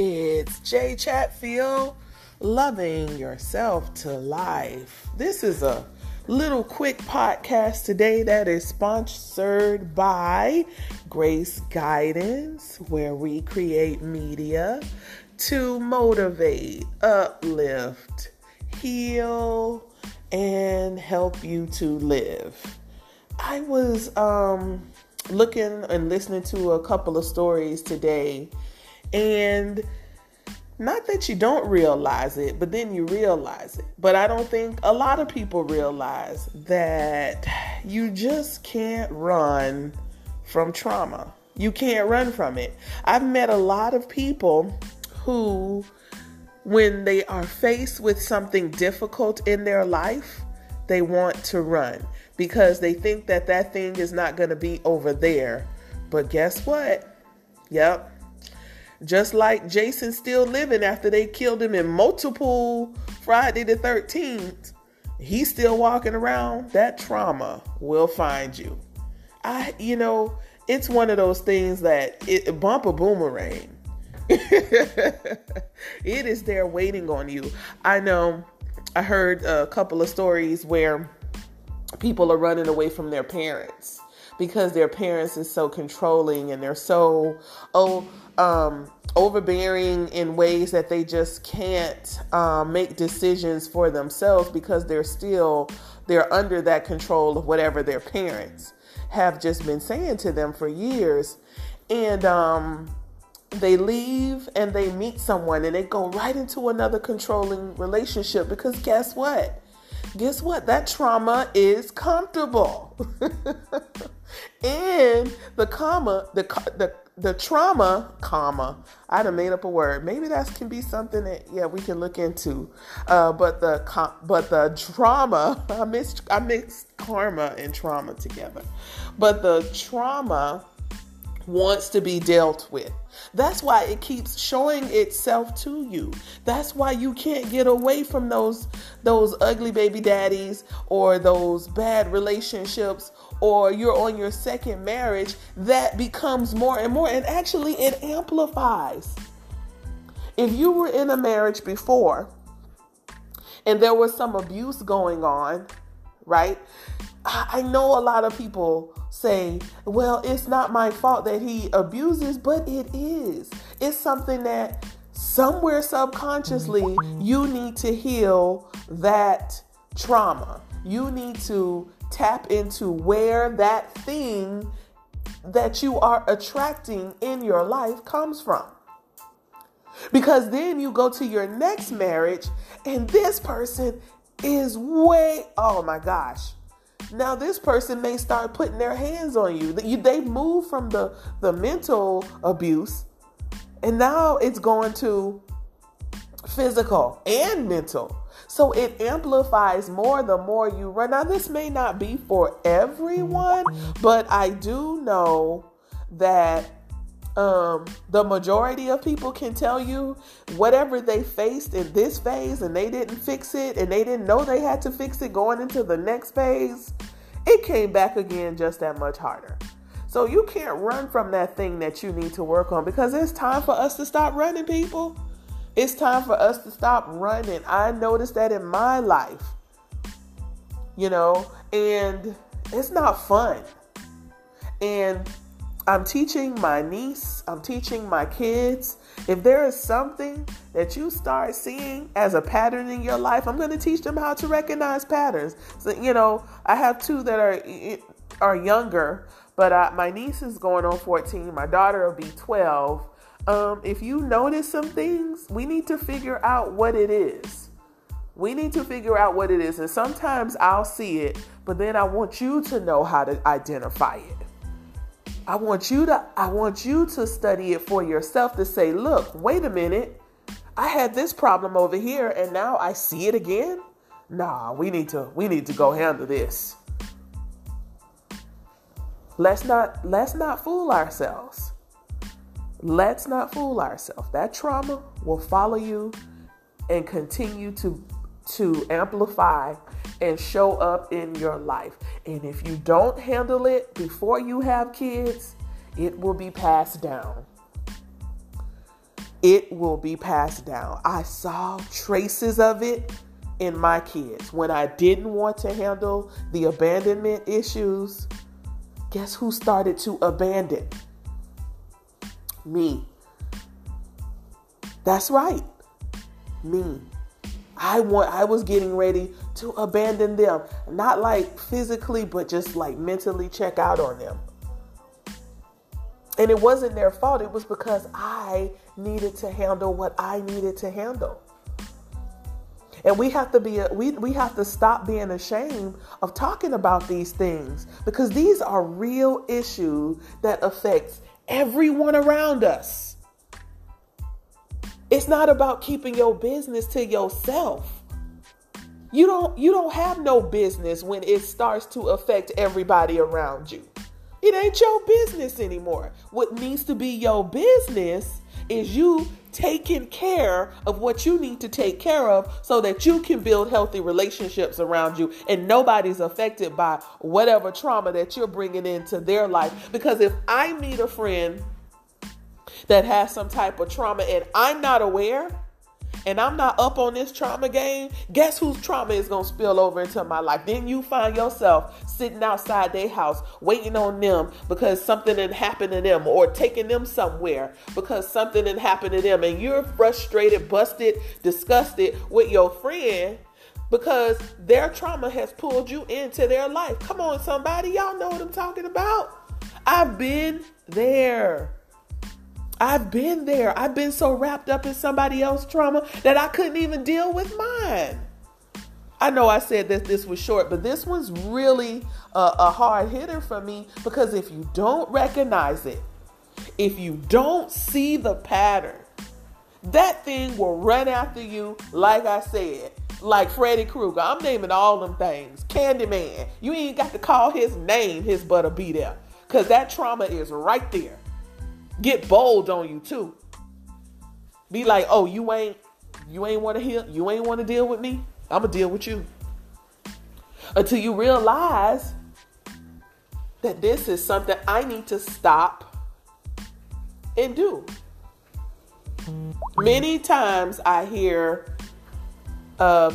It's Jay Chatfield, loving yourself to life. This is a little quick podcast today that is sponsored by Grace Guidance, where we create media to motivate, uplift, heal, and help you to live. I was looking and listening to a couple of stories today, and not that you don't realize it, but then you realize it. But I don't think a lot of people realize that you just can't run from trauma. You can't run from it. I've met a lot of people who, when they are faced with something difficult in their life, they want to run because they think that thing is not going to be over there. But guess what? Yep. Just like Jason still living after they killed him in multiple Friday the 13th, he's still walking around. That trauma will find you. It's one of those things that it bump a boomerang. It is there waiting on you. I know I heard a couple of stories where people are running away from their parents because their parents is so controlling and they're so overbearing in ways that they just can't make decisions for themselves because they're under that control of whatever their parents have just been saying to them for years. And they leave and they meet someone and they go right into another controlling relationship because guess what? That trauma is comfortable. And the trauma, I done made up a word. Maybe that can be something that, we can look into. But the trauma, I mixed karma and trauma together. But the trauma wants to be dealt with. That's why it keeps showing itself to you. That's why you can't get away from those ugly baby daddies or those bad relationships, or you're on your second marriage that becomes more and more, and actually it amplifies. If you were in a marriage before and there was some abuse going on, right? I know a lot of people say, well, it's not my fault that he abuses, but it is. It's something that somewhere subconsciously you need to heal that trauma. You need to tap into where that thing that you are attracting in your life comes from. Because then you go to your next marriage and this person is oh my gosh. Now this person may start putting their hands on you. They move from the mental abuse, and now it's going to physical and mental. So it amplifies more the more you run. Now this may not be for everyone, but I do know that the majority of people can tell you whatever they faced in this phase and they didn't fix it and they didn't know they had to fix it going into the next phase, it came back again just that much harder. So you can't run from that thing that you need to work on, because it's time for us to stop running, people. It's time for us to stop running. I noticed that in my life, and it's not fun. And I'm teaching my niece, I'm teaching my kids, if there is something that you start seeing as a pattern in your life, I'm going to teach them how to recognize patterns. So, I have two that are younger, but my niece is going on 14. My daughter will be 12. If you notice some things, we need to figure out what it is. And sometimes I'll see it, but then I want you to know how to identify it. I want you to study it for yourself to say, look, wait a minute. I had this problem over here and now I see it again. Nah, we need to go handle this. Let's not fool ourselves. That trauma will follow you and continue to amplify and show up in your life. And if you don't handle it before you have kids, it will be passed down. it will be passed down. I saw traces of it in my kids. When I didn't want to handle the abandonment issues, guess who started to abandon? Me. That's right. Me. I was getting ready to abandon them. Not like physically, but just like mentally check out on them. And it wasn't their fault. It was because I needed to handle what I needed to handle. And we have to stop being ashamed of talking about these things, because these are real issues that affects everyone around us. It's not about keeping your business to yourself. You don't have no business when it starts to affect everybody around you. It ain't your business anymore. What needs to be your business is you taking care of what you need to take care of so that you can build healthy relationships around you and nobody's affected by whatever trauma that you're bringing into their life. Because if I meet a friend that has some type of trauma and I'm not aware and I'm not up on this trauma game, guess whose trauma is going to spill over into my life? Then you find yourself sitting outside their house waiting on them because something had happened to them, or taking them somewhere because something had happened to them, and you're frustrated, busted, disgusted with your friend because their trauma has pulled you into their life. Come on, somebody. Y'all know what I'm talking about. I've been there. I've been so wrapped up in somebody else's trauma that I couldn't even deal with mine. I know I said that this was short, but this one's really a hard hitter for me, because if you don't recognize it, if you don't see the pattern, that thing will run after you, like I said, like Freddy Krueger. I'm naming all them things. Candyman. You ain't got to call his name. His butt'll be there, because that trauma is right there. Get bold on you too. Be like, oh, you ain't want to heal. You ain't want to deal with me. I'm going to deal with you. Until you realize that this is something I need to stop and do. Many times I hear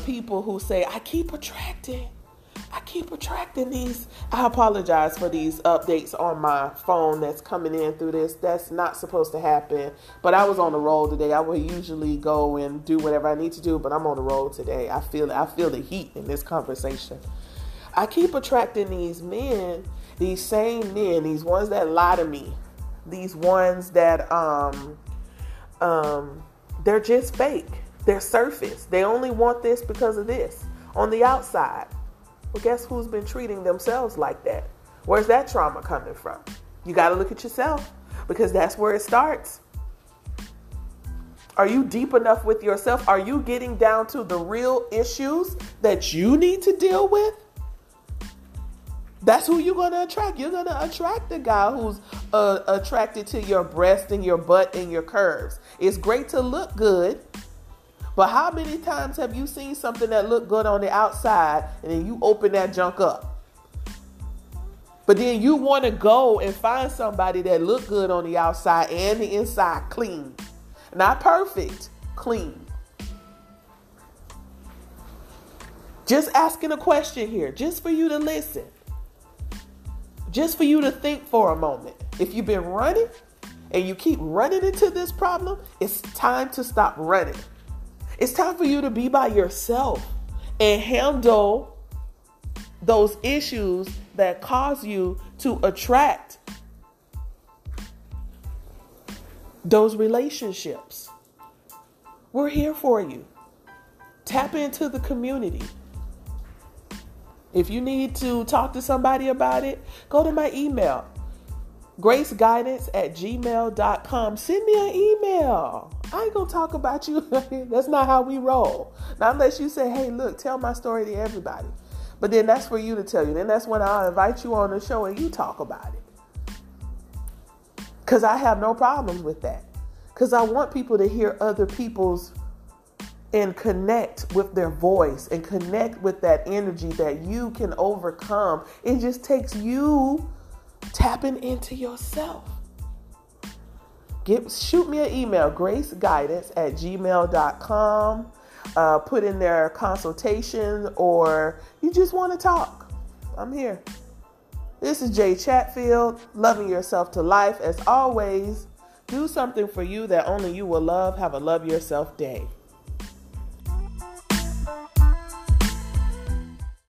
people who say, I keep attracting these. I apologize for these updates on my phone that's coming in through this. That's not supposed to happen. But I was on the roll today. I would usually go and do whatever I need to do, but I'm on the roll today. I feel the heat in this conversation. I keep attracting these men, these same men, these ones that lie to me, these ones that they're just fake. They're surface. They only want this because of this on the outside. Well, guess who's been treating themselves like that? Where's that trauma coming from? You got to look at yourself, because that's where it starts. Are you deep enough with yourself? Are you getting down to the real issues that you need to deal with? That's who you're going to attract. You're going to attract the guy who's attracted to your breast and your butt and your curves. It's great to look good. But how many times have you seen something that looked good on the outside and then you open that junk up? But then you want to go and find somebody that looked good on the outside and the inside clean. Not perfect, clean. Just asking a question here, just for you to listen. Just for you to think for a moment. If you've been running and you keep running into this problem, it's time to stop running. It's time for you to be by yourself and handle those issues that cause you to attract those relationships. We're here for you. Tap into the community. If you need to talk to somebody about it, go to my email, graceguidance@gmail.com. Send me an email. I ain't gonna talk about you. That's not how we roll. Not unless you say, hey, look, tell my story to everybody. But then that's for you to tell you. Then that's when I'll invite you on the show and you talk about it. Because I have no problems with that. Because I want people to hear other people's and connect with their voice and connect with that energy that you can overcome. It just takes you tapping into yourself. shoot me an email, graceguidance@gmail.com. Put in their consultation, or you just want to talk. I'm here. This is Jay Chatfield, loving yourself to life. As always, do something for you that only you will love. Have a love yourself day.